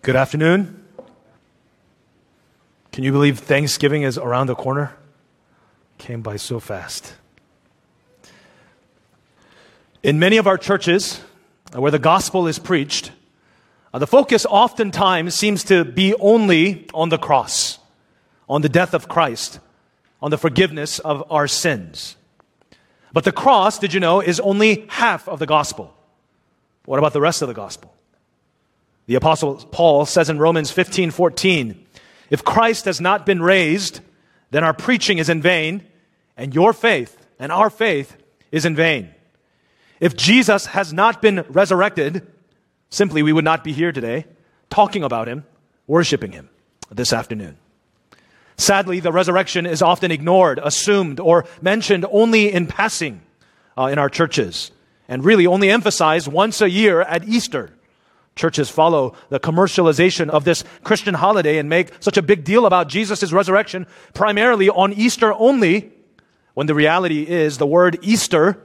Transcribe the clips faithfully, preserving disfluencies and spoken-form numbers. Good afternoon. Can you believe Thanksgiving is around the corner? Came by so fast. In many of our churches, where the gospel is preached, the focus oftentimes seems to be only on the cross, on the death of Christ, on the forgiveness of our sins. But the cross, did you know, is only half of the gospel. What about the rest of the gospel? The Apostle Paul says in Romans fifteen fourteen, if Christ has not been raised, then our preaching is in vain, and your faith and our faith is in vain. If Jesus has not been resurrected, simply we would not be here today talking about him, worshiping him this afternoon. Sadly, the resurrection is often ignored, assumed, or mentioned only in passing uh, in our churches, and really only emphasized once a year at Easter. Churches follow the commercialization of this Christian holiday and make such a big deal about Jesus' resurrection primarily on Easter only, when the reality is the word Easter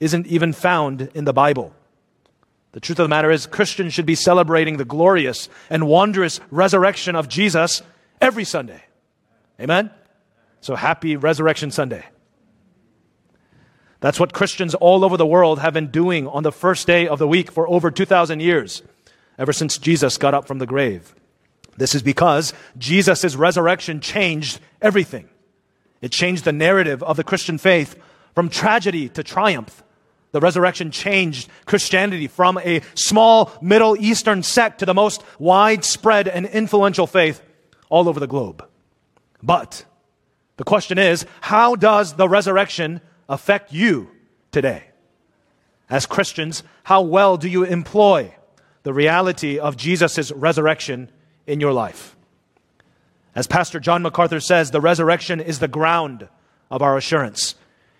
isn't even found in the Bible. The truth of the matter is Christians should be celebrating the glorious and wondrous resurrection of Jesus every Sunday. Amen? So happy Resurrection Sunday. That's what Christians all over the world have been doing on the first day of the week for over two thousand years, ever since Jesus got up from the grave. This is because Jesus' resurrection changed everything. It changed the narrative of the Christian faith from tragedy to triumph. The resurrection changed Christianity from a small Middle Eastern sect to the most widespread and influential faith all over the globe. But the question is, how does the resurrection affect you today? As Christians, how well do you employ the reality of Jesus' resurrection in your life? As Pastor John MacArthur says, the resurrection is the ground of our assurance.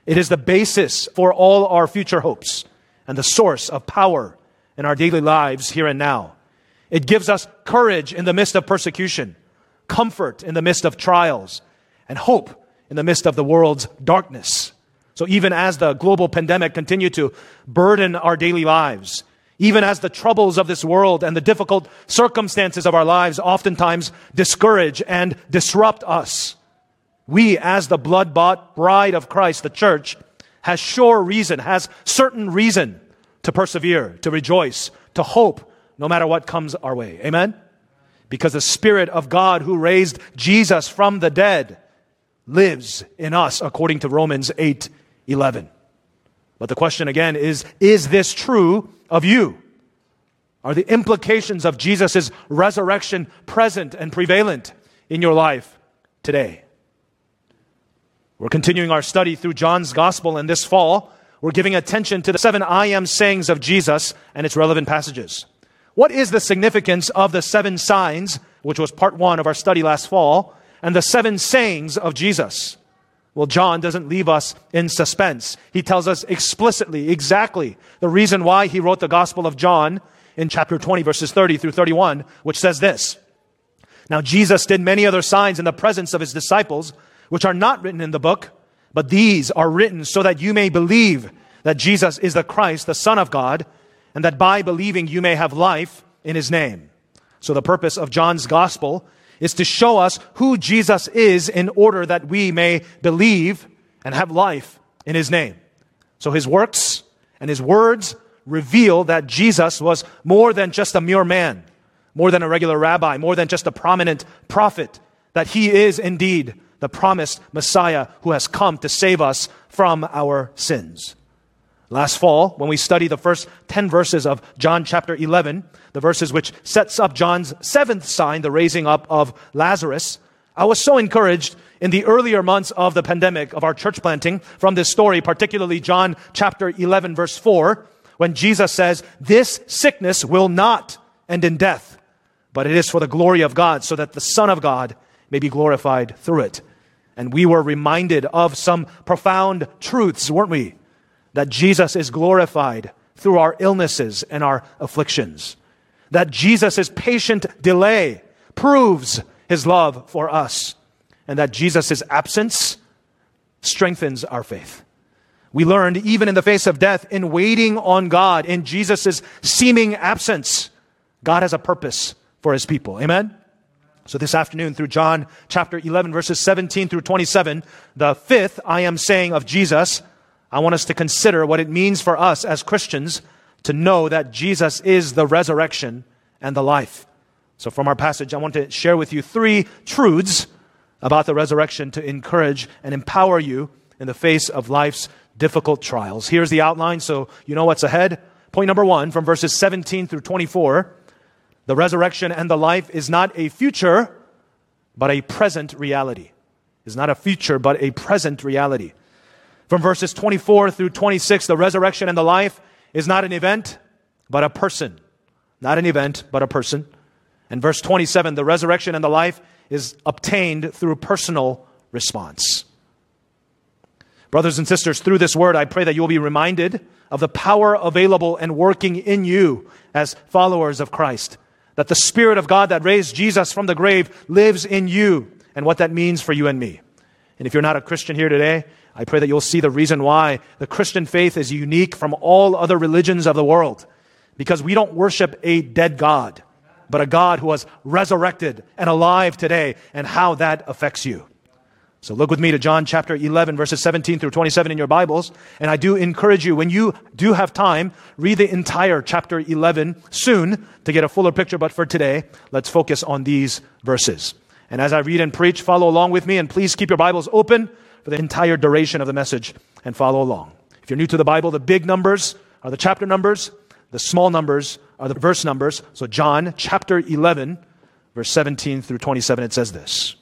It is the basis for all our future hopes and the source of power in our daily lives here and now. It gives us courage in the midst of persecution, comfort in the midst of trials, and hope in the midst of the world's darkness. So even as the global pandemic continue to burden our daily lives, even as the troubles of this world and the difficult circumstances of our lives oftentimes discourage and disrupt us, we as the blood-bought bride of Christ, the church, has sure reason, has certain reason to persevere, to rejoice, to hope, no matter what comes our way. Amen? Because the Spirit of God who raised Jesus from the dead lives in us, according to Romans eight eleven. But the question again is, is this true of you? Are the implications of Jesus' resurrection present and prevalent in your life today? We're continuing our study through John's Gospel, and this fall, we're giving attention to the seven I am sayings of Jesus and its relevant passages. What is the significance of the seven signs, which was part one of our study last fall, and the seven sayings of Jesus? Well, John doesn't leave us in suspense. He tells us explicitly, exactly, the reason why he wrote the Gospel of John in chapter twenty, verses thirty through thirty-one, which says this: Now Jesus did many other signs in the presence of his disciples, which are not written in the book, but these are written so that you may believe that Jesus is the Christ, the Son of God, and that by believing you may have life in his name. So the purpose of John's Gospel is to show us who Jesus is in order that we may believe and have life in his name. So his works and his words reveal that Jesus was more than just a mere man, more than a regular rabbi, more than just a prominent prophet, that he is indeed the promised Messiah who has come to save us from our sins. Last fall, when we studied the first ten verses of John chapter eleven, the verses which sets up John's seventh sign, the raising up of Lazarus, I was so encouraged in the earlier months of the pandemic of our church planting from this story, particularly John chapter eleven, verse four, when Jesus says, "This sickness will not end in death, but it is for the glory of God, so that the Son of God may be glorified through it." And we were reminded of some profound truths, weren't we? That Jesus is glorified through our illnesses and our afflictions. That Jesus' patient delay proves his love for us. And that Jesus' absence strengthens our faith. We learned, even in the face of death, in waiting on God, in Jesus' seeming absence, God has a purpose for his people. Amen? So this afternoon, through John chapter eleven, verses seventeen through twenty-seven, the fifth I am saying of Jesus, I want us to consider what it means for us as Christians to know that Jesus is the resurrection and the life. So from our passage, I want to share with you three truths about the resurrection to encourage and empower you in the face of life's difficult trials. Here's the outline, so you know what's ahead. Point number one, from verses seventeen through twenty-four, the resurrection and the life is not a future, but a present reality. It's not a future, but a present reality. From verses twenty-four through twenty-six, the resurrection and the life is not an event, but a person. Not an event, but a person. And verse twenty-seven, the resurrection and the life is obtained through personal response. Brothers and sisters, through this word, I pray that you will be reminded of the power available and working in you as followers of Christ, that the Spirit of God that raised Jesus from the grave lives in you, and what that means for you and me. And if you're not a Christian here today, I pray that you'll see the reason why the Christian faith is unique from all other religions of the world, because we don't worship a dead God, but a God who was resurrected and alive today, and how that affects you. So look with me to John chapter eleven, verses seventeen through twenty-seven in your Bibles. And I do encourage you, when you do have time, read the entire chapter eleven soon to get a fuller picture. But for today, let's focus on these verses. And as I read and preach, follow along with me. And please keep your Bibles open for the entire duration of the message and follow along. If you're new to the Bible, the big numbers are the chapter numbers. The small numbers are the verse numbers. So John chapter eleven, verse seventeen through twenty-seven, it says this.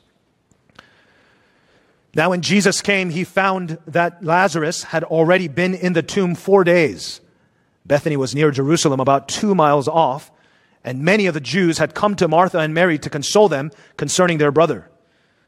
Now when Jesus came, he found that Lazarus had already been in the tomb four days. Bethany was near Jerusalem, about two miles off, and many of the Jews had come to Martha and Mary to console them concerning their brother.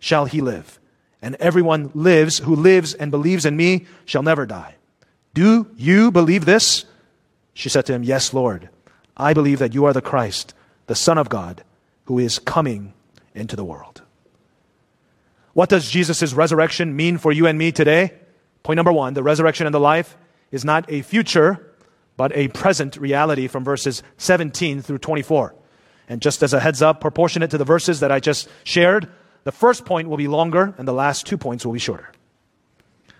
shall he live. And everyone lives who lives and believes in me shall never die. Do you believe this? She said to him, yes, Lord. I believe that you are the Christ, the Son of God, who is coming into the world. What does Jesus' resurrection mean for you and me today? Point number one, the resurrection and the life is not a future, but a present reality, from verses seventeen through twenty-four. And just as a heads up, proportionate to the verses that I just shared, the first point will be longer and the last two points will be shorter.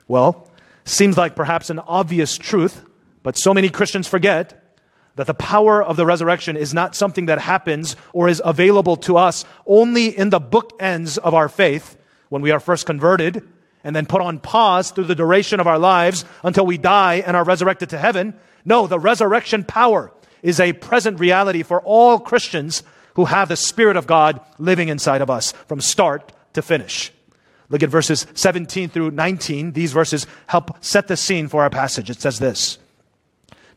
Well, seems like perhaps an obvious truth, but so many Christians forget that the power of the resurrection is not something that happens or is available to us only in the bookends of our faith, when we are first converted and then put on pause through the duration of our lives until we die and are resurrected to heaven. No, the resurrection power is a present reality for all Christians who have the Spirit of God living inside of us from start to finish. Look at verses seventeen through nineteen. These verses help set the scene for our passage. It says this.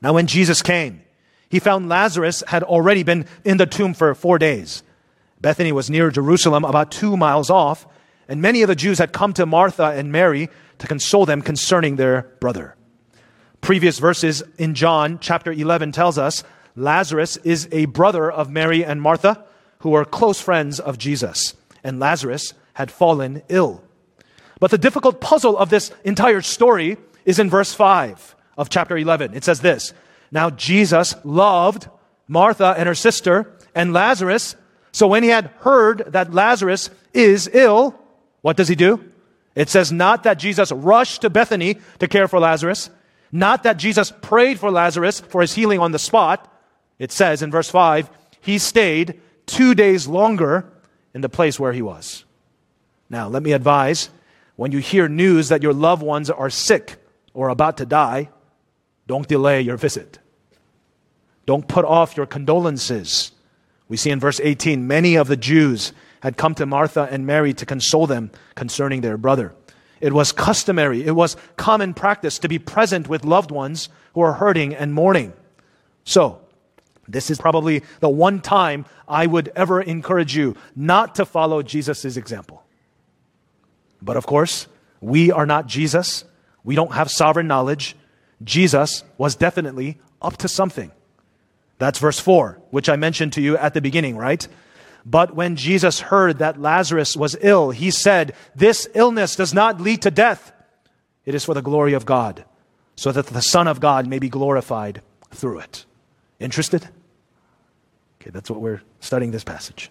Now when Jesus came, he found Lazarus had already been in the tomb for four days. Bethany was near Jerusalem, about two miles off, and many of the Jews had come to Martha and Mary to console them concerning their brother. Previous verses in John chapter eleven tells us Lazarus is a brother of Mary and Martha, who were close friends of Jesus, and Lazarus had fallen ill. But the difficult puzzle of this entire story is in verse five of chapter eleven. It says this, now Jesus loved Martha and her sister and Lazarus, so when he had heard that Lazarus is ill, what does he do? It says not that Jesus rushed to Bethany to care for Lazarus, not that Jesus prayed for Lazarus for his healing on the spot. It says in verse five, he stayed two days longer in the place where he was. Now, let me advise, when you hear news that your loved ones are sick or about to die, don't delay your visit. Don't put off your condolences. We see in verse eighteen, many of the Jews had come to Martha and Mary to console them concerning their brother. It was customary, it was common practice to be present with loved ones who are hurting and mourning. So, This is probably the one time I would ever encourage you not to follow Jesus' example. But of course, we are not Jesus. We don't have sovereign knowledge. Jesus was definitely up to something. That's verse four, which I mentioned to you at the beginning, right? But when Jesus heard that Lazarus was ill, he said, "This illness does not lead to death. It is for the glory of God, so that the Son of God may be glorified through it." Interested? Okay, that's what we're studying this passage.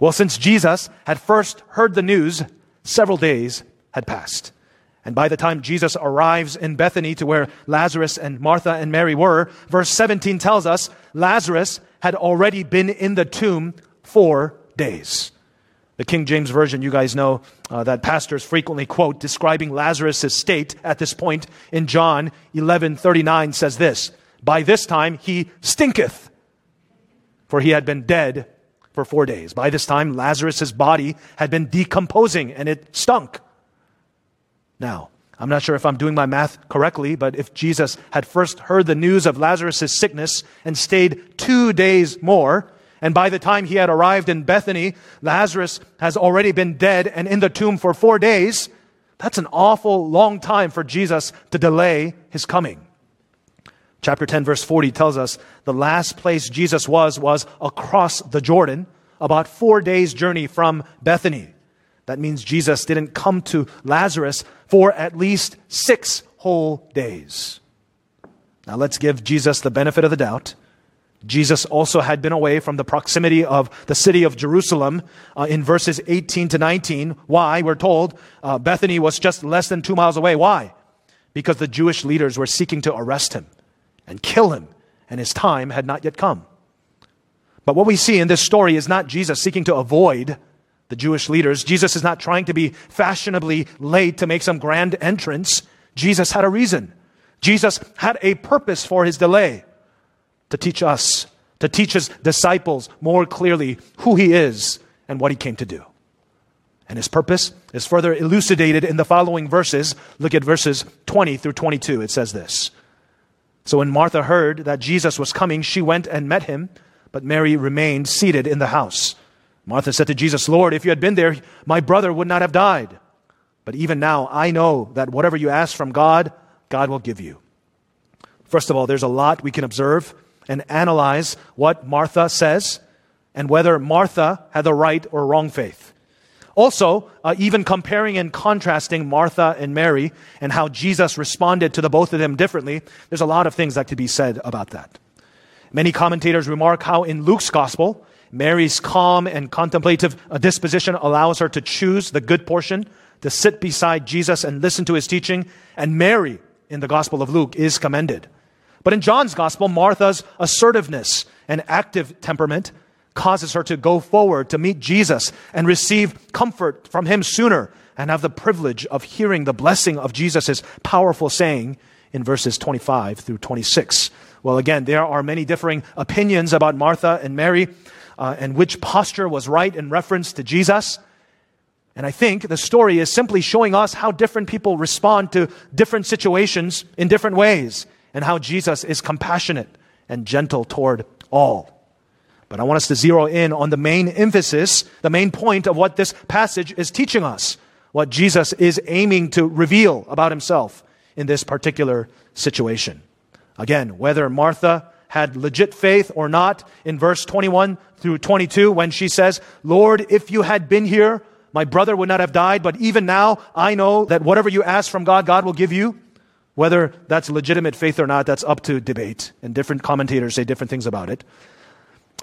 Well, since Jesus had first heard the news, several days had passed. And by the time Jesus arrives in Bethany to where Lazarus and Martha and Mary were, verse seventeen tells us Lazarus had already been in the tomb four days. The King James Version, you guys know uh, that pastors frequently quote describing Lazarus' state at this point in John eleven thirty-nine says this, "By this time he stinketh, for he had been dead for four days. By this time, Lazarus' body had been decomposing and it stunk. Now, I'm not sure if I'm doing my math correctly, but if Jesus had first heard the news of Lazarus' sickness and stayed two days more, and by the time he had arrived in Bethany, Lazarus has already been dead and in the tomb for four days, that's an awful long time for Jesus to delay his coming. Chapter ten, verse forty tells us the last place Jesus was, was across the Jordan, about four days' journey from Bethany. That means Jesus didn't come to Lazarus for at least six whole days. Now let's give Jesus the benefit of the doubt. Jesus also had been away from the proximity of the city of Jerusalem uh, in verses eighteen to nineteen. Why? We're told uh, Bethany was just less than two miles away. Why? Because the Jewish leaders were seeking to arrest him and kill him, and his time had not yet come. But what we see in this story is not Jesus seeking to avoid the Jewish leaders. Jesus is not trying to be fashionably late to make some grand entrance. Jesus had a reason. Jesus had a purpose for his delay, to teach us, to teach his disciples more clearly who he is and what he came to do. And his purpose is further elucidated in the following verses. Look at verses twenty through twenty-two. It says this, "So when Martha heard that Jesus was coming, she went and met him, but Mary remained seated in the house. Martha said to Jesus, 'Lord, if you had been there, my brother would not have died. But even now, I know that whatever you ask from God, God will give you.'" First of all, there's a lot we can observe and analyze what Martha says and whether Martha had the right or wrong faith. Also, uh, even comparing and contrasting Martha and Mary and how Jesus responded to the both of them differently, there's a lot of things that could be said about that. Many commentators remark how in Luke's gospel, Mary's calm and contemplative uh, disposition allows her to choose the good portion, to sit beside Jesus and listen to his teaching, and Mary in the gospel of Luke is commended. But in John's gospel, Martha's assertiveness and active temperament causes her to go forward to meet Jesus and receive comfort from him sooner and have the privilege of hearing the blessing of Jesus' powerful saying in verses twenty-five through twenty-six. Well, again, there are many differing opinions about Martha and Mary uh, and which posture was right in reference to Jesus. And I think the story is simply showing us how different people respond to different situations in different ways and how Jesus is compassionate and gentle toward all. But I want us to zero in on the main emphasis, the main point of what this passage is teaching us, what Jesus is aiming to reveal about himself in this particular situation. Again, whether Martha had legit faith or not, in verse twenty-one through twenty-two, when she says, "Lord, if you had been here, my brother would not have died, but even now I know that whatever you ask from God, God will give you." Whether that's legitimate faith or not, that's up to debate, and different commentators say different things about it.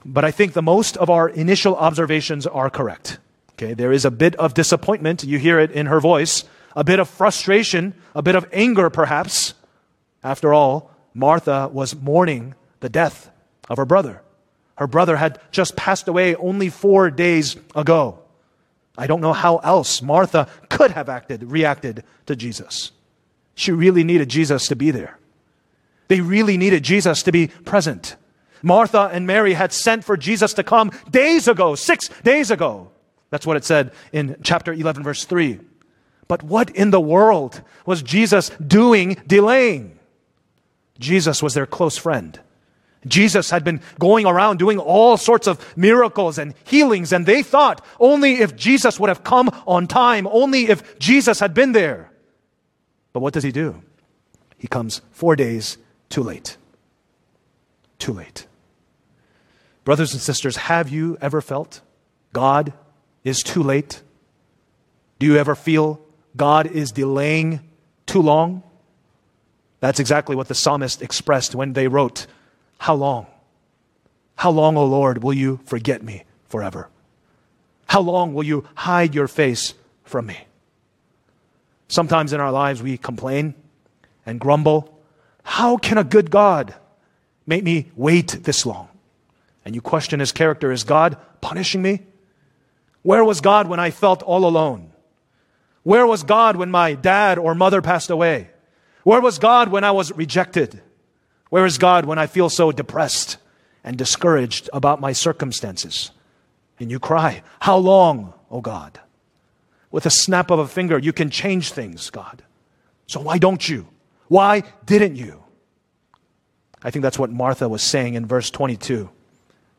But I think the most of our initial observations are correct. Okay, there is a bit of disappointment. You hear it in her voice. A bit of frustration, a bit of anger perhaps. After all, Martha was mourning the death of her brother. Her brother had just passed away only four days ago. I don't know how else Martha could have acted, reacted to Jesus. She really needed Jesus to be there. They really needed Jesus to be present. Martha and Mary had sent for Jesus to come days ago, six days ago. That's what it said in chapter eleven, verse three. But what in the world was Jesus doing, delaying? Jesus was their close friend, Jesus had been going around doing all sorts of miracles and healings, and they thought only if Jesus would have come on time, only if Jesus had been there. But what does he do? He comes four days too late. Too late. Brothers and sisters, have you ever felt God is too late? Do you ever feel God is delaying too long? That's exactly what the psalmist expressed when they wrote, "How long? How long, O Lord, will you forget me forever? How long will you hide your face from me?" Sometimes in our lives we complain and grumble. How can a good God make me wait this long? And you question his character. Is God punishing me? Where was God when I felt all alone? Where was God when my dad or mother passed away? Where was God when I was rejected? Where is God when I feel so depressed and discouraged about my circumstances? And you cry, "How long, O God?" With a snap of a finger, you can change things, God. So why don't you? Why didn't you? I think that's what Martha was saying in verse twenty-two.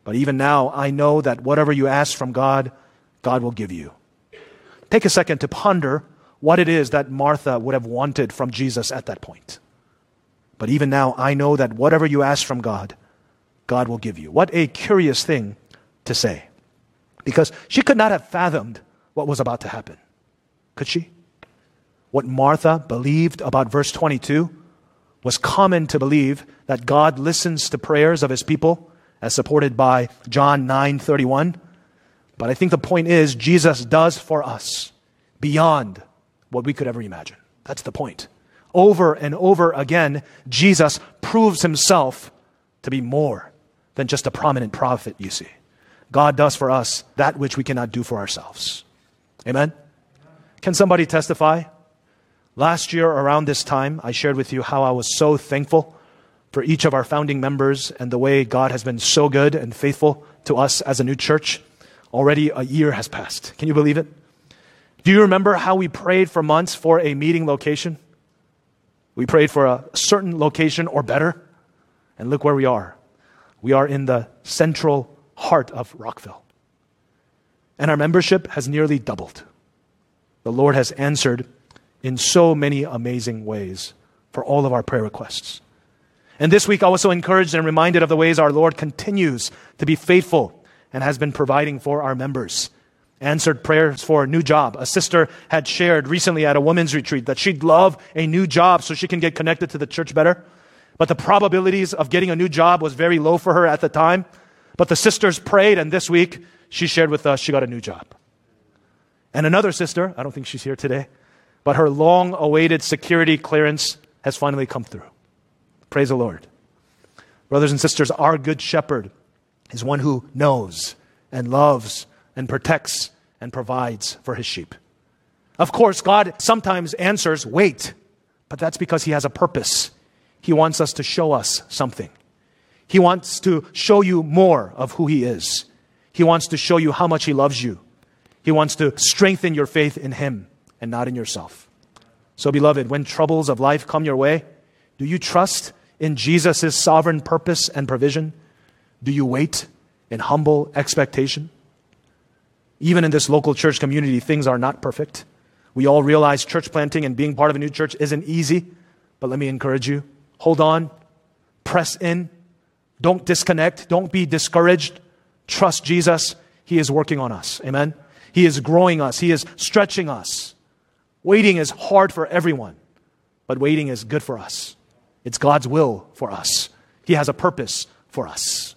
But even now, I know that whatever you ask from God, God will give you. Take a second to ponder what it is that Martha would have wanted from Jesus at that point. But even now, I know that whatever you ask from God, God will give you. What a curious thing to say. Because she could not have fathomed what was about to happen. Could she? What Martha believed about verse twenty-two was common to believe, that God listens to prayers of his people, as supported by John nine thirty-one. But I think the point is, Jesus does for us beyond what we could ever imagine. That's the point. Over and over again, Jesus proves himself to be more than just a prominent prophet, you see. God does for us that which we cannot do for ourselves. Amen? Can somebody testify? Last year around this time, I shared with you how I was so thankful for each of our founding members and the way God has been so good and faithful to us as a new church. Already a year has passed. Can you believe it? Do you remember how we prayed for months for a meeting location? We prayed for a certain location or better. And look where we are. We are in the central heart of Rockville. And our membership has nearly doubled. The Lord has answered in so many amazing ways for all of our prayer requests. And this week I was so encouraged and reminded of the ways our Lord continues to be faithful and has been providing for our members. Answered prayers for a new job. A sister had shared recently at a women's retreat that she'd love a new job so she can get connected to the church better. But the probabilities of getting a new job was very low for her at the time. But the sisters prayed, and this week she shared with us she got a new job. And another sister, I don't think she's here today, but her long-awaited security clearance has finally come through. Praise the Lord. Brothers and sisters, our good shepherd is one who knows and loves and protects and provides for his sheep. Of course, God sometimes answers, wait, but that's because he has a purpose. He wants us to show us something. He wants to show you more of who he is. He wants to show you how much he loves you. He wants to strengthen your faith in him and not in yourself. So, beloved, when troubles of life come your way, do you trust in Jesus' sovereign purpose and provision? Do you wait in humble expectation? Even in this local church community, things are not perfect. We all realize church planting and being part of a new church isn't easy, but let me encourage you. Hold on. Press in. Don't disconnect. Don't be discouraged. Trust Jesus. He is working on us. Amen? He is growing us. He is stretching us. Waiting is hard for everyone, but waiting is good for us. It's God's will for us. He has a purpose for us.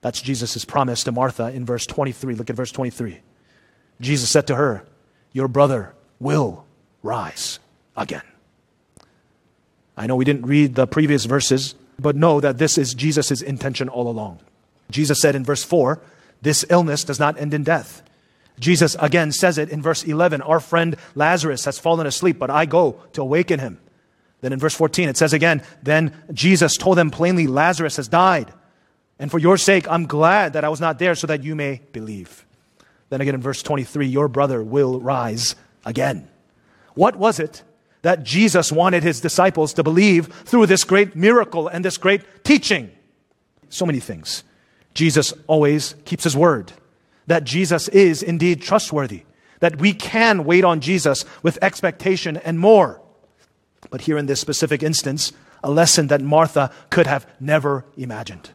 That's Jesus' promise to Martha in verse twenty-three. Look at verse twenty-three. Jesus said to her, "Your brother will rise again." I know we didn't read the previous verses, but know that this is Jesus' intention all along. Jesus said in verse four, "This illness does not end in death." Jesus again says it in verse eleven, "Our friend Lazarus has fallen asleep, but I go to awaken him." Then in verse fourteen, it says again, "Then Jesus told them plainly, Lazarus has died. And for your sake, I'm glad that I was not there so that you may believe." Then again in verse twenty-three, "Your brother will rise again." What was it that Jesus wanted his disciples to believe through this great miracle and this great teaching? so many things. Jesus always keeps his word, that Jesus is indeed trustworthy, that we can wait on Jesus with expectation and more. But here in this specific instance, a lesson that Martha could have never imagined.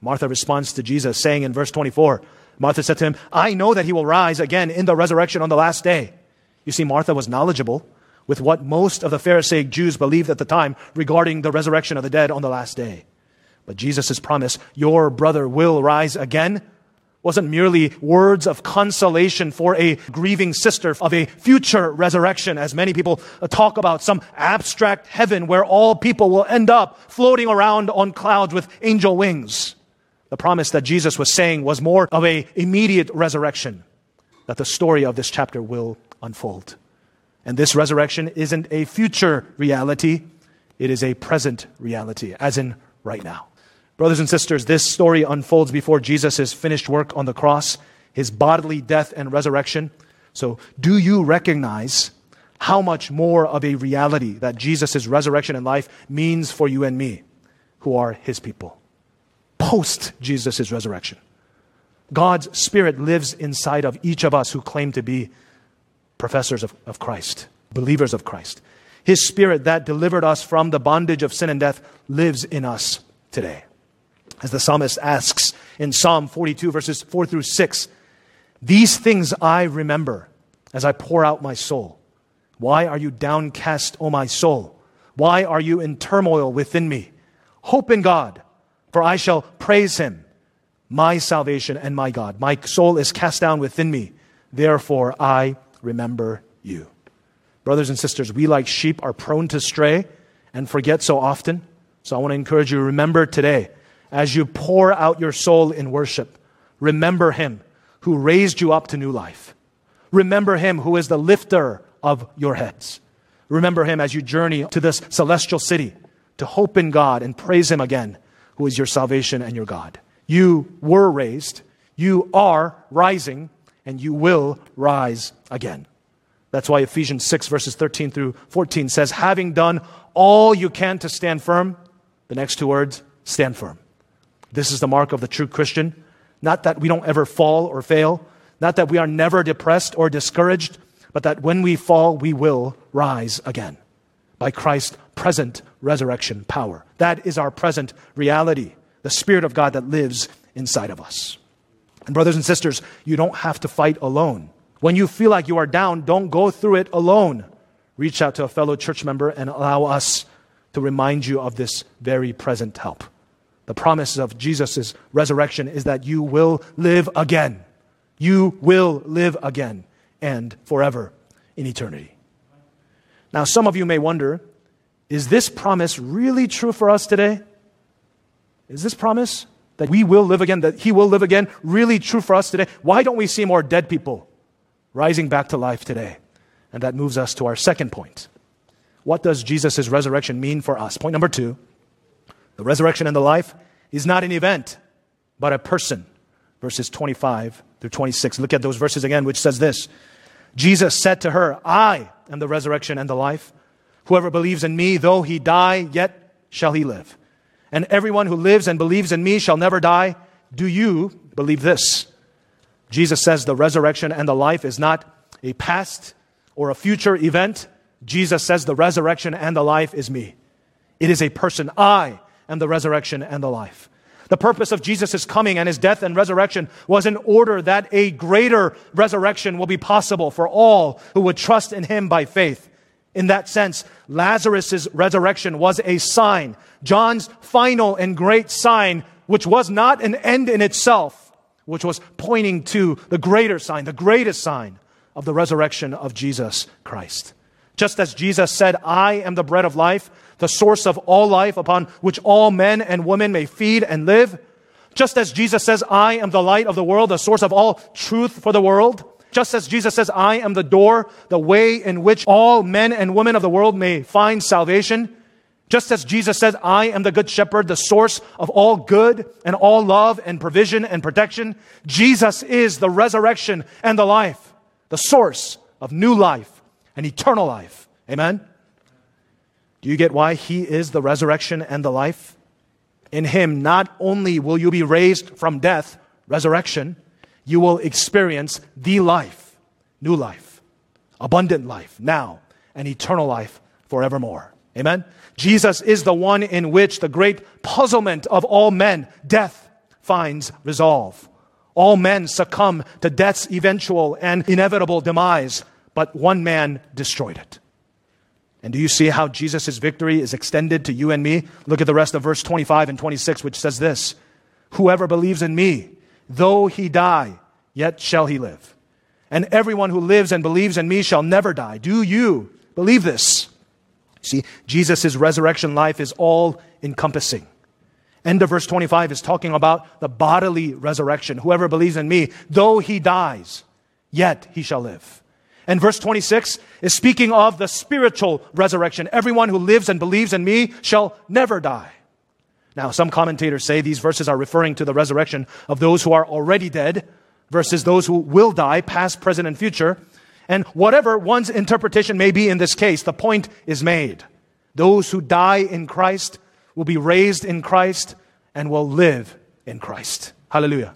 Martha responds to Jesus saying in verse twenty-four, Martha said to him, I know that he will rise again in the resurrection on the last day. You see, Martha was knowledgeable with what most of the Pharisaic Jews believed at the time regarding the resurrection of the dead on the last day. But Jesus' promise, your brother will rise again, wasn't merely words of consolation for a grieving sister of a future resurrection, as many people talk about, some abstract heaven where all people will end up floating around on clouds with angel wings. The promise that Jesus was saying was more of an immediate resurrection that the story of this chapter will unfold. And this resurrection isn't a future reality, it is a present reality, as in right now. Brothers and sisters, this story unfolds before Jesus' finished work on the cross, his bodily death and resurrection. So do you recognize how much more of a reality that Jesus' resurrection and life means for you and me, who are his people? Post Jesus' resurrection, God's Spirit lives inside of each of us who claim to be professors of, of Christ, believers of Christ. His Spirit that delivered us from the bondage of sin and death lives in us today. As the psalmist asks in Psalm forty-two, verses four through six, these things I remember as I pour out my soul. Why are you downcast, O my soul? Why are you in turmoil within me? Hope in God, for I shall praise him, my salvation and my God. My soul is cast down within me, therefore I remember you. Brothers and sisters, we like sheep are prone to stray and forget so often. So I want to encourage you, remember today, as you pour out your soul in worship, remember him who raised you up to new life. Remember him who is the lifter of your heads. Remember him as you journey to this celestial city to hope in God and praise him again, who is your salvation and your God. You were raised, you are rising, and you will rise again. That's why Ephesians six verses thirteen through fourteen says, having done all you can to stand firm, the next two words, stand firm. This is the mark of the true Christian. Not that we don't ever fall or fail, not that we are never depressed or discouraged, but that when we fall, we will rise again by Christ's present resurrection power. That is our present reality, the Spirit of God that lives inside of us. And brothers and sisters, you don't have to fight alone. When you feel like you are down, don't go through it alone. Reach out to a fellow church member and allow us to remind you of this very present help. The promise of Jesus' resurrection is that you will live again. You will live again and forever in eternity. Now, some of you may wonder, is this promise really true for us today? Is this promise that we will live again, that he will live again, really true for us today? Why don't we see more dead people rising back to life today? And that moves us to our second point. What does Jesus' resurrection mean for us? Point number two, the resurrection and the life is not an event, but a person. Verses twenty-five through twenty-six. Look at those verses again, which says this. Jesus said to her, I am the resurrection and the life. Whoever believes in me, though he die, yet shall he live. And everyone who lives and believes in me shall never die. Do you believe this? Jesus says the resurrection and the life is not a past or a future event. Jesus says the resurrection and the life is me. It is a person. I am the resurrection and the life. The purpose of Jesus' coming and his death and resurrection was in order that a greater resurrection will be possible for all who would trust in him by faith. In that sense, Lazarus' resurrection was a sign, John's final and great sign, which was not an end in itself, which was pointing to the greater sign, the greatest sign of the resurrection of Jesus Christ. Just as Jesus said, I am the bread of life, the source of all life upon which all men and women may feed and live. Just as Jesus says, I am the light of the world, the source of all truth for the world. Just as Jesus says, I am the door, the way in which all men and women of the world may find salvation. Just as Jesus says, I am the good shepherd, the source of all good and all love and provision and protection. Jesus is the resurrection and the life, the source of new life and eternal life. Amen? Do you get why he is the resurrection and the life? In him, not only will you be raised from death, resurrection, you will experience the life, new life, abundant life now, and eternal life forevermore. Amen? Jesus is the one in which the great puzzlement of all men, death, finds resolve. All men succumb to death's eventual and inevitable demise, but one man destroyed it. And do you see how Jesus' victory is extended to you and me? Look at the rest of verse twenty-five and twenty-six, which says this, "Whoever believes in me, though he die, yet shall he live. And everyone who lives and believes in me shall never die. Do you believe this?" See, Jesus' resurrection life is all-encompassing. End of verse twenty-five is talking about the bodily resurrection. Whoever believes in me, though he dies, yet he shall live. And verse twenty-six is speaking of the spiritual resurrection. Everyone who lives and believes in me shall never die. Now, some commentators say these verses are referring to the resurrection of those who are already dead versus those who will die, past, present, and future. And whatever one's interpretation may be in this case, the point is made. Those who die in Christ will be raised in Christ and will live in Christ. Hallelujah.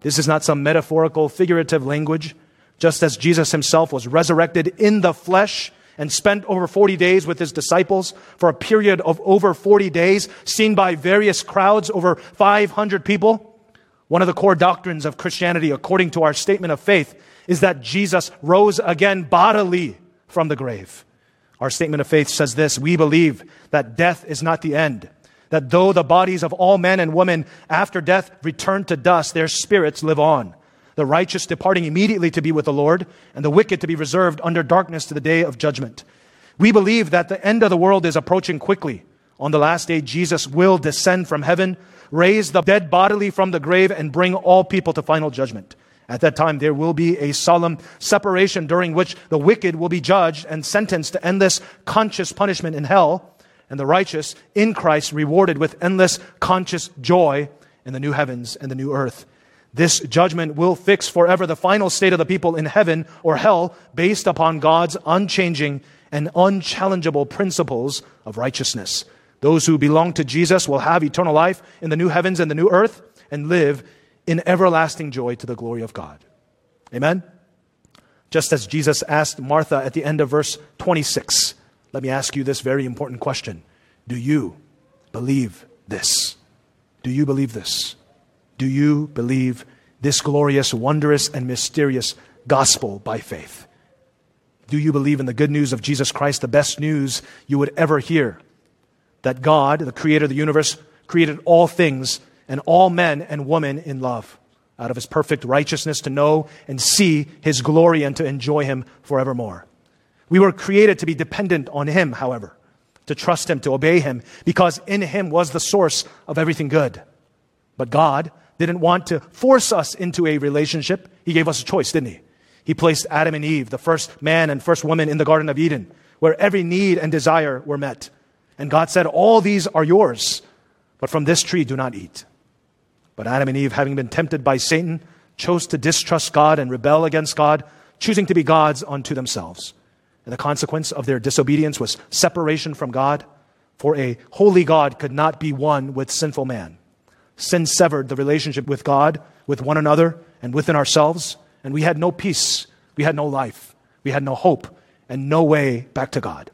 This is not some metaphorical, figurative language. Just as Jesus himself was resurrected in the flesh and spent over forty days with his disciples for a period of over forty days, seen by various crowds, over five hundred people. One of the core doctrines of Christianity, according to our statement of faith, is that Jesus rose again bodily from the grave. Our statement of faith says this, we believe that death is not the end, that though the bodies of all men and women after death return to dust, their spirits live on, the righteous departing immediately to be with the Lord, and the wicked to be reserved under darkness to the day of judgment. We believe that the end of the world is approaching quickly. On the last day, Jesus will descend from heaven, raise the dead bodily from the grave, and bring all people to final judgment. At that time, there will be a solemn separation during which the wicked will be judged and sentenced to endless conscious punishment in hell, and the righteous in Christ rewarded with endless conscious joy in the new heavens and the new earth. This judgment will fix forever the final state of the people in heaven or hell based upon God's unchanging and unchallengeable principles of righteousness. Those who belong to Jesus will have eternal life in the new heavens and the new earth and live in everlasting joy to the glory of God. Amen? Just as Jesus asked Martha at the end of verse twenty-six, let me ask you this very important question. Do you believe this? Do you believe this? Do you believe this glorious, wondrous, and mysterious gospel by faith? Do you believe in the good news of Jesus Christ, the best news you would ever hear? That God, the creator of the universe, created all things and all men and women in love, out of his perfect righteousness to know and see his glory and to enjoy him forevermore. We were created to be dependent on him, however, to trust him, to obey him, because in him was the source of everything good. But God didn't want to force us into a relationship. He gave us a choice, didn't he? He placed Adam and Eve, the first man and first woman, in the Garden of Eden, where every need and desire were met. And God said, all these are yours, but from this tree do not eat. But Adam and Eve, having been tempted by Satan, chose to distrust God and rebel against God, choosing to be gods unto themselves. And the consequence of their disobedience was separation from God, for a holy God could not be one with sinful man. Sin severed the relationship with God, with one another, and within ourselves, and we had no peace, we had no life, we had no hope, and no way back to God,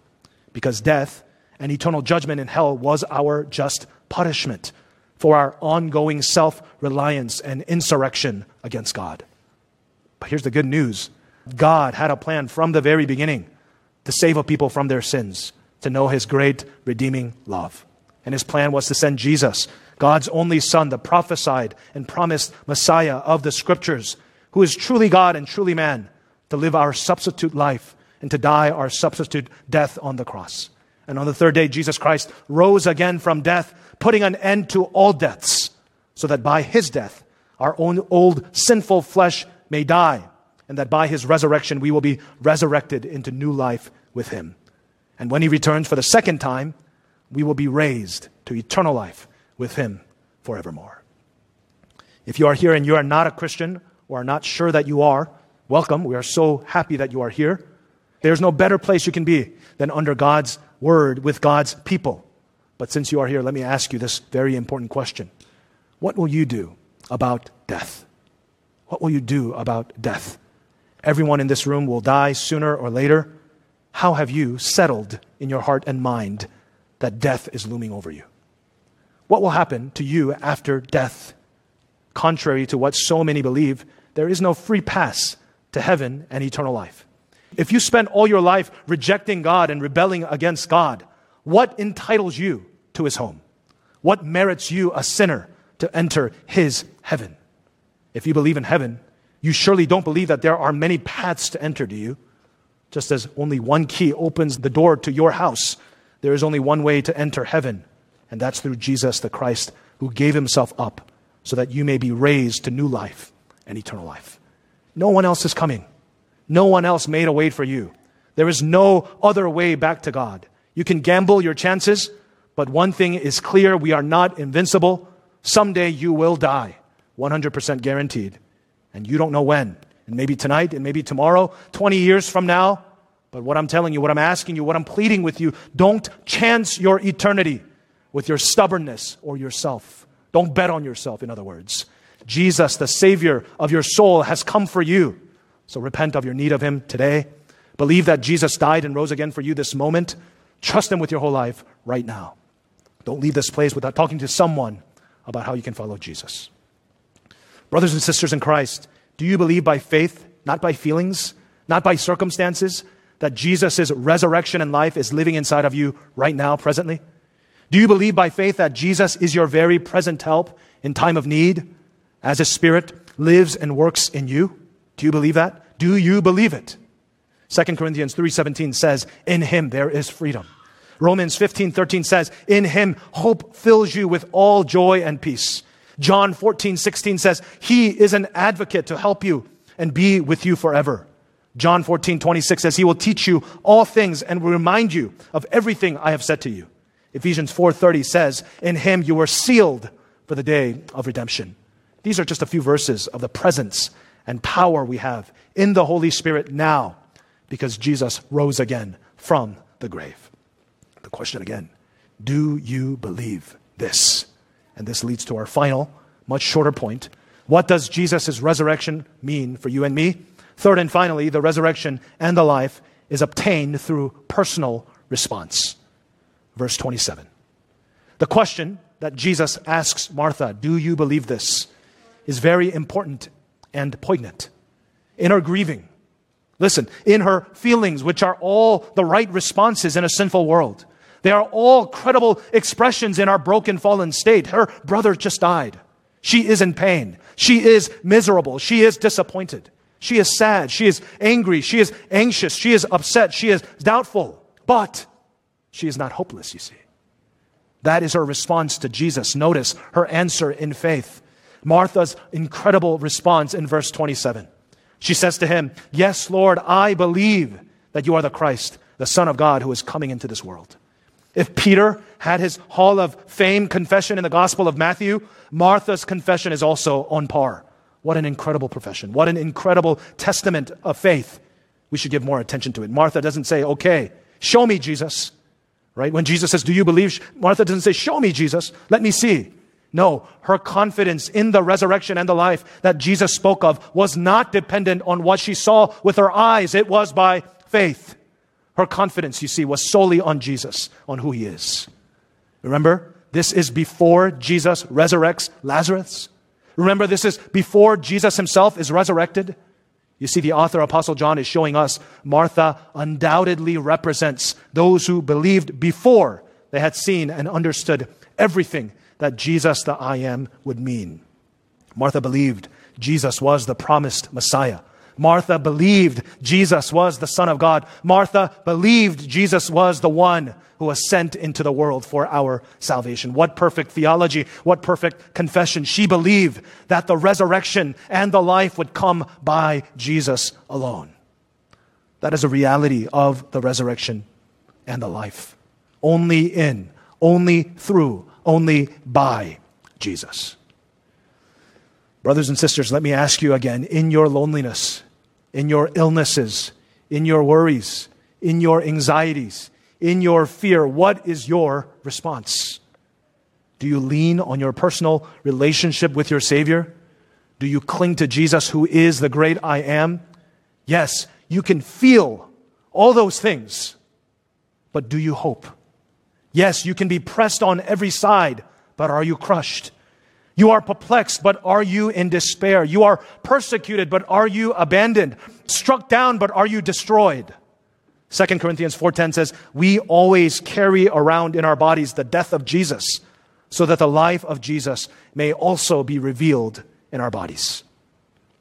because death and eternal judgment in hell was our just punishment for our ongoing self-reliance and insurrection against God. But here's the good news. God had a plan from the very beginning to save a people from their sins, to know his great redeeming love. And his plan was to send Jesus, God's only Son, the prophesied and promised Messiah of the Scriptures, who is truly God and truly man, to live our substitute life and to die our substitute death on the cross. And on the third day, Jesus Christ rose again from death, putting an end to all deaths, so that by his death, our own old sinful flesh may die, and that by his resurrection, we will be resurrected into new life with him. And when he returns for the second time, we will be raised to eternal life with him forevermore. If you are here and you are not a Christian, or are not sure that you are, welcome. We are so happy that you are here. There's no better place you can be than under God's word with God's people, But since you are here, let me ask you this very important question. What will you do about death? What will you do about death? Everyone in this room will die sooner or later. How have you settled in your heart and mind that death is looming over you? What will happen to you after death? Contrary to what so many believe, there is no free pass to heaven and eternal life. If you spend all your life rejecting God and rebelling against God, what entitles you to his home? What merits you, a sinner, to enter his heaven? If you believe in heaven, you surely don't believe that there are many paths to enter, do you? Just as only one key opens the door to your house, there is only one way to enter heaven, and that's through Jesus the Christ, who gave himself up so that you may be raised to new life and eternal life. No one else is coming. No one else made a way for you. There is no other way back to God. You can gamble your chances, but one thing is clear: we are not invincible. Someday you will die, one hundred percent guaranteed. And you don't know when. And maybe tonight, and maybe tomorrow, twenty years from now. But what I'm telling you, what I'm asking you, what I'm pleading with you, don't chance your eternity with your stubbornness or yourself. Don't bet on yourself, in other words. Jesus, the Savior of your soul, has come for you. So repent of your need of him today. Believe that Jesus died and rose again for you this moment. Trust him with your whole life right now. Don't leave this place without talking to someone about how you can follow Jesus. Brothers and sisters in Christ, do you believe by faith, not by feelings, not by circumstances, that Jesus' resurrection and life is living inside of you right now, presently? Do you believe by faith that Jesus is your very present help in time of need, as his Spirit lives and works in you? Do you believe that? Do you believe it? Second Corinthians three seventeen says, in him there is freedom. Romans fifteen thirteen says, in him hope fills you with all joy and peace. John fourteen sixteen says, he is an advocate to help you and be with you forever. John fourteen twenty-six says, he will teach you all things and will remind you of everything I have said to you. Ephesians four thirty says, in him you were sealed for the day of redemption. These are just a few verses of the presence and power we have in the Holy Spirit now, because Jesus rose again from the grave. The question again, do you believe this? And this leads to our final, much shorter point. What does Jesus' resurrection mean for you and me? Third and finally, the resurrection and the life is obtained through personal response. Verse twenty-seven. The question that Jesus asks Martha, do you believe this, is very important and poignant. In her grieving, listen, in her feelings, which are all the right responses in a sinful world, they are all credible expressions in our broken, fallen state. Her brother just died. She is in pain. She is miserable. She is disappointed. She is sad. She is angry. She is anxious. She is upset. She is doubtful. But she is not hopeless, you see. That is her response to Jesus. Notice her answer in faith. Martha's incredible response in verse twenty-seven. She says to him, yes, Lord, I believe that you are the Christ, the Son of God, who is coming into this world. If Peter had his Hall of Fame confession in the Gospel of Matthew, Martha's confession is also on par. What an incredible profession. What an incredible testament of faith. We should give more attention to it. Martha doesn't say, okay, show me, Jesus. Right? When Jesus says, do you believe? Martha doesn't say, show me, Jesus. Let me see. No, her confidence in the resurrection and the life that Jesus spoke of was not dependent on what she saw with her eyes. It was by faith. Her confidence, you see, was solely on Jesus, on who he is. Remember, this is before Jesus resurrects Lazarus. Remember, this is before Jesus himself is resurrected. You see, the author, Apostle John, is showing us Martha undoubtedly represents those who believed before they had seen and understood everything that Jesus, the I Am, would mean. Martha believed Jesus was the promised Messiah. Martha believed Jesus was the Son of God. Martha believed Jesus was the one who was sent into the world for our salvation. What perfect theology, what perfect confession. She believed that the resurrection and the life would come by Jesus alone. That is a reality of the resurrection and the life. Only in, only through, only by Jesus. Brothers and sisters, let me ask you again, in your loneliness, in your illnesses, in your worries, in your anxieties, in your fear, what is your response? Do you lean on your personal relationship with your Savior? Do you cling to Jesus, who is the great I am? Yes, you can feel all those things, but do you hope? Yes, you can be pressed on every side, but are you crushed? You are perplexed, but are you in despair? You are persecuted, but are you abandoned? Struck down, but are you destroyed? Second Corinthians four ten says, we always carry around in our bodies the death of Jesus, so that the life of Jesus may also be revealed in our bodies.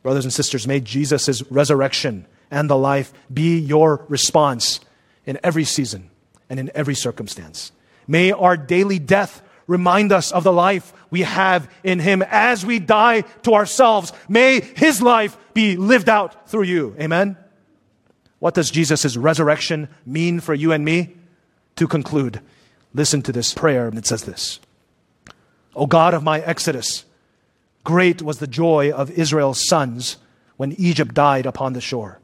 Brothers and sisters, may Jesus' resurrection and the life be your response in every season and in every circumstance. May our daily death remind us of the life we have in Him. As we die to ourselves, may His life be lived out through you. Amen? What does Jesus' resurrection mean for you and me? To conclude, listen to this prayer. It says this: O God of my exodus, great was the joy of Israel's sons when Egypt died upon the shore.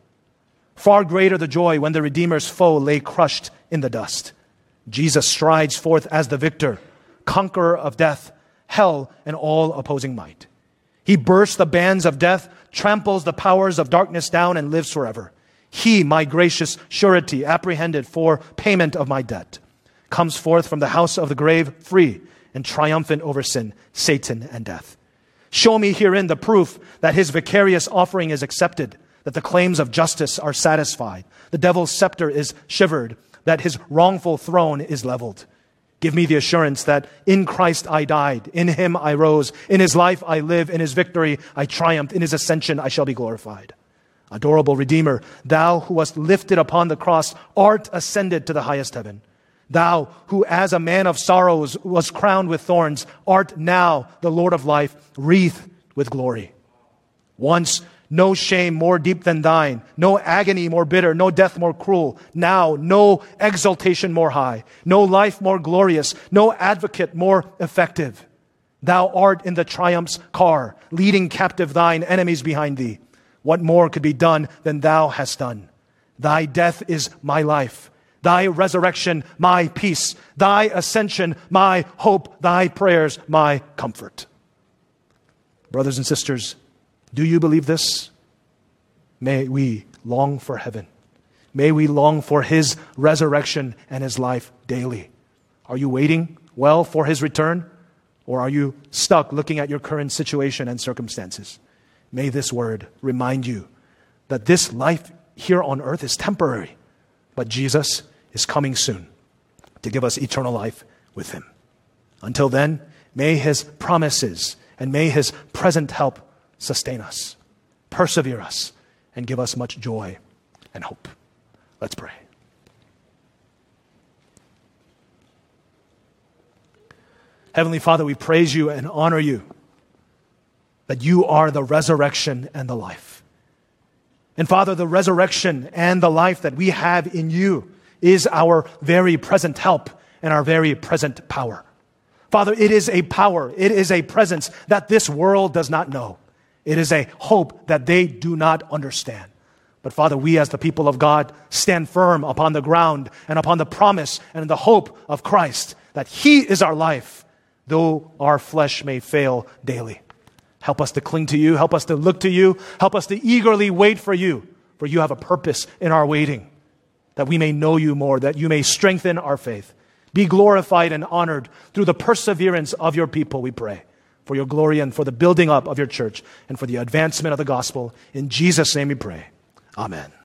Far greater the joy when the Redeemer's foe lay crushed in the dust. Jesus strides forth as the victor, conqueror of death, hell, and all opposing might. He bursts the bands of death, tramples the powers of darkness down, and lives forever. He, my gracious surety, apprehended for payment of my debt, comes forth from the house of the grave free and triumphant over sin, Satan, and death. Show me herein the proof that his vicarious offering is accepted, that the claims of justice are satisfied, the devil's scepter is shivered, that his wrongful throne is leveled. Give me the assurance that in Christ I died, in Him I rose, in His life I live, in His victory I triumphed, in His ascension I shall be glorified. Adorable Redeemer, Thou who wast lifted upon the cross art ascended to the highest heaven. Thou who as a man of sorrows was crowned with thorns art now the Lord of life, wreathed with glory. Once no shame more deep than thine, no agony more bitter, no death more cruel. Now, no exaltation more high, no life more glorious, no advocate more effective. Thou art in the triumph's car, leading captive thine enemies behind thee. What more could be done than thou hast done? Thy death is my life, thy resurrection my peace, thy ascension my hope, thy prayers my comfort. Brothers and sisters, do you believe this? May we long for heaven. May we long for His resurrection and His life daily. Are you waiting well for His return? Or are you stuck looking at your current situation and circumstances? May this word remind you that this life here on earth is temporary, but Jesus is coming soon to give us eternal life with Him. Until then, may His promises and may His present help sustain us, persevere us, and give us much joy and hope. Let's pray. Heavenly Father, we praise You and honor You that You are the resurrection and the life. And Father, the resurrection and the life that we have in You is our very present help and our very present power. Father, it is a power, it is a presence that this world does not know. It is a hope that they do not understand. But Father, we as the people of God stand firm upon the ground and upon the promise and the hope of Christ, that He is our life, though our flesh may fail daily. Help us to cling to You. Help us to look to You. Help us to eagerly wait for You, for You have a purpose in our waiting, that we may know You more, that You may strengthen our faith. Be glorified and honored through the perseverance of Your people, we pray, for Your glory and for the building up of Your church and for the advancement of the gospel. In Jesus' name we pray. Amen.